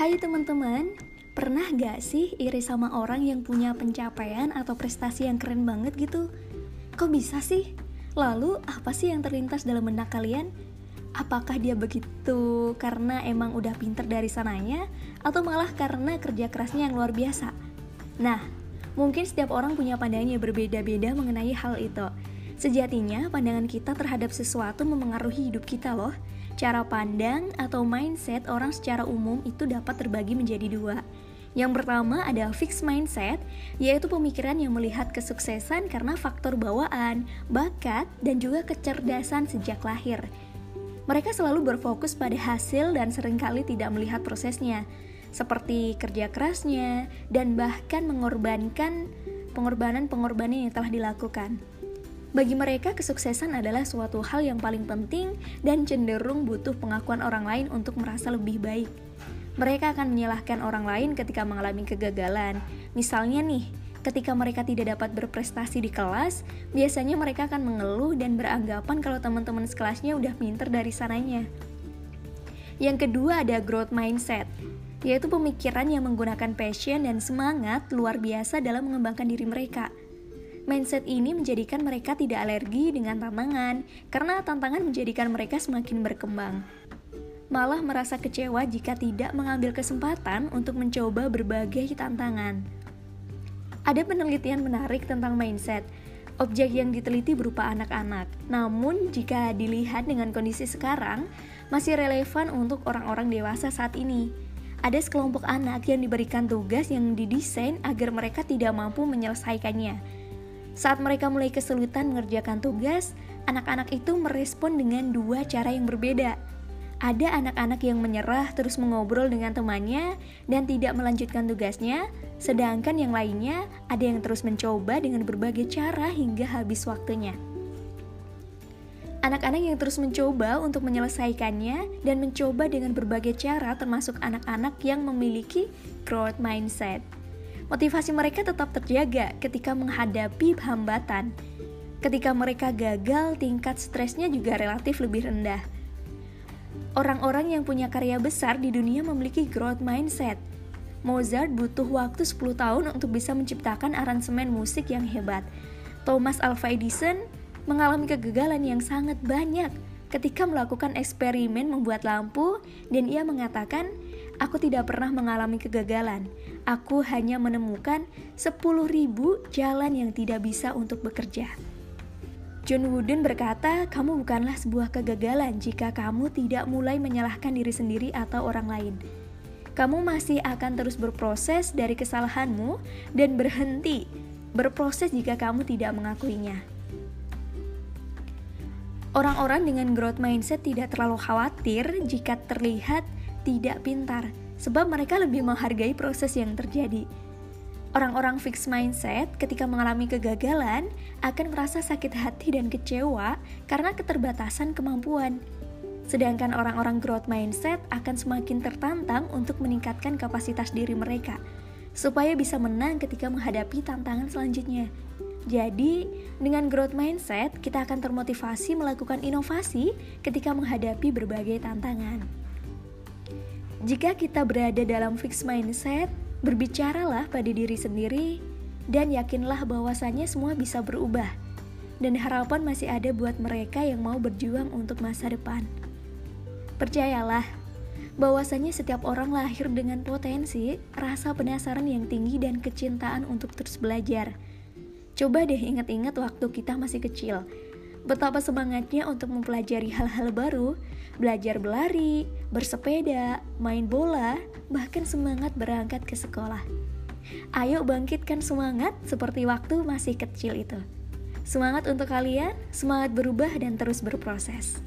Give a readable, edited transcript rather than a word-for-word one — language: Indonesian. Hai teman-teman, pernah gak sih iri sama orang yang punya pencapaian atau prestasi yang keren banget gitu? Kok bisa sih? Lalu apa sih yang terlintas dalam benak kalian? Apakah dia begitu karena emang udah pinter dari sananya? Atau malah karena kerja kerasnya yang luar biasa? Nah, mungkin setiap orang punya pandangan yang berbeda-beda mengenai hal itu. Sejatinya, pandangan kita terhadap sesuatu memengaruhi hidup kita loh. Cara pandang atau mindset orang secara umum itu dapat terbagi menjadi dua. Yang pertama ada fixed mindset, yaitu pemikiran yang melihat kesuksesan karena faktor bawaan, bakat, dan juga kecerdasan sejak lahir. Mereka selalu berfokus pada hasil dan seringkali tidak melihat prosesnya, seperti kerja kerasnya dan bahkan mengorbankan pengorbanan yang telah dilakukan. Bagi mereka, kesuksesan adalah suatu hal yang paling penting dan cenderung butuh pengakuan orang lain untuk merasa lebih baik. Mereka akan menyalahkan orang lain ketika mengalami kegagalan. Misalnya nih, ketika mereka tidak dapat berprestasi di kelas, biasanya mereka akan mengeluh dan beranggapan kalau teman-teman sekelasnya udah pinter dari sananya. Yang kedua ada growth mindset, yaitu pemikiran yang menggunakan passion dan semangat luar biasa dalam mengembangkan diri mereka. Mindset ini menjadikan mereka tidak alergi dengan tantangan, karena tantangan menjadikan mereka semakin berkembang. Malah merasa kecewa jika tidak mengambil kesempatan untuk mencoba berbagai tantangan. Ada penelitian menarik tentang mindset. Objek yang diteliti berupa anak-anak. Namun, jika dilihat dengan kondisi sekarang, masih relevan untuk orang-orang dewasa saat ini. Ada sekelompok anak yang diberikan tugas yang didesain agar mereka tidak mampu menyelesaikannya. Saat mereka mulai kesulitan mengerjakan tugas, anak-anak itu merespon dengan dua cara yang berbeda. Ada anak-anak yang menyerah terus mengobrol dengan temannya dan tidak melanjutkan tugasnya, sedangkan yang lainnya ada yang terus mencoba dengan berbagai cara hingga habis waktunya. Anak-anak yang terus mencoba untuk menyelesaikannya dan mencoba dengan berbagai cara termasuk anak-anak yang memiliki growth mindset. Motivasi mereka tetap terjaga ketika menghadapi hambatan. Ketika mereka gagal, tingkat stresnya juga relatif lebih rendah. Orang-orang yang punya karya besar di dunia memiliki growth mindset. Mozart butuh waktu 10 tahun untuk bisa menciptakan aransemen musik yang hebat. Thomas Alva Edison mengalami kegagalan yang sangat banyak ketika melakukan eksperimen membuat lampu dan ia mengatakan, "Aku tidak pernah mengalami kegagalan. Aku hanya menemukan 10.000 jalan yang tidak bisa untuk bekerja." John Wooden berkata, "Kamu bukanlah sebuah kegagalan jika kamu tidak mulai menyalahkan diri sendiri atau orang lain. Kamu masih akan terus berproses dari kesalahanmu dan berhenti berproses jika kamu tidak mengakuinya." Orang-orang dengan growth mindset tidak terlalu khawatir jika terlihat tidak pintar, sebab mereka lebih menghargai proses yang terjadi. Orang-orang fixed mindset ketika mengalami kegagalan akan merasa sakit hati dan kecewa karena keterbatasan kemampuan. Sedangkan orang-orang growth mindset akan semakin tertantang untuk meningkatkan kapasitas diri mereka, supaya bisa menang ketika menghadapi tantangan selanjutnya. Jadi, dengan growth mindset, kita akan termotivasi melakukan inovasi ketika menghadapi berbagai tantangan. Jika kita berada dalam fixed mindset, berbicaralah pada diri sendiri dan yakinlah bahwasannya semua bisa berubah. Dan harapan masih ada buat mereka yang mau berjuang untuk masa depan. Percayalah, bahwasannya setiap orang lahir dengan potensi, rasa penasaran yang tinggi dan kecintaan untuk terus belajar. Coba deh ingat-ingat waktu kita masih kecil. Betapa semangatnya untuk mempelajari hal-hal baru, belajar berlari, bersepeda, main bola, bahkan semangat berangkat ke sekolah. Ayo bangkitkan semangat seperti waktu masih kecil itu. Semangat untuk kalian, semangat berubah dan terus berproses.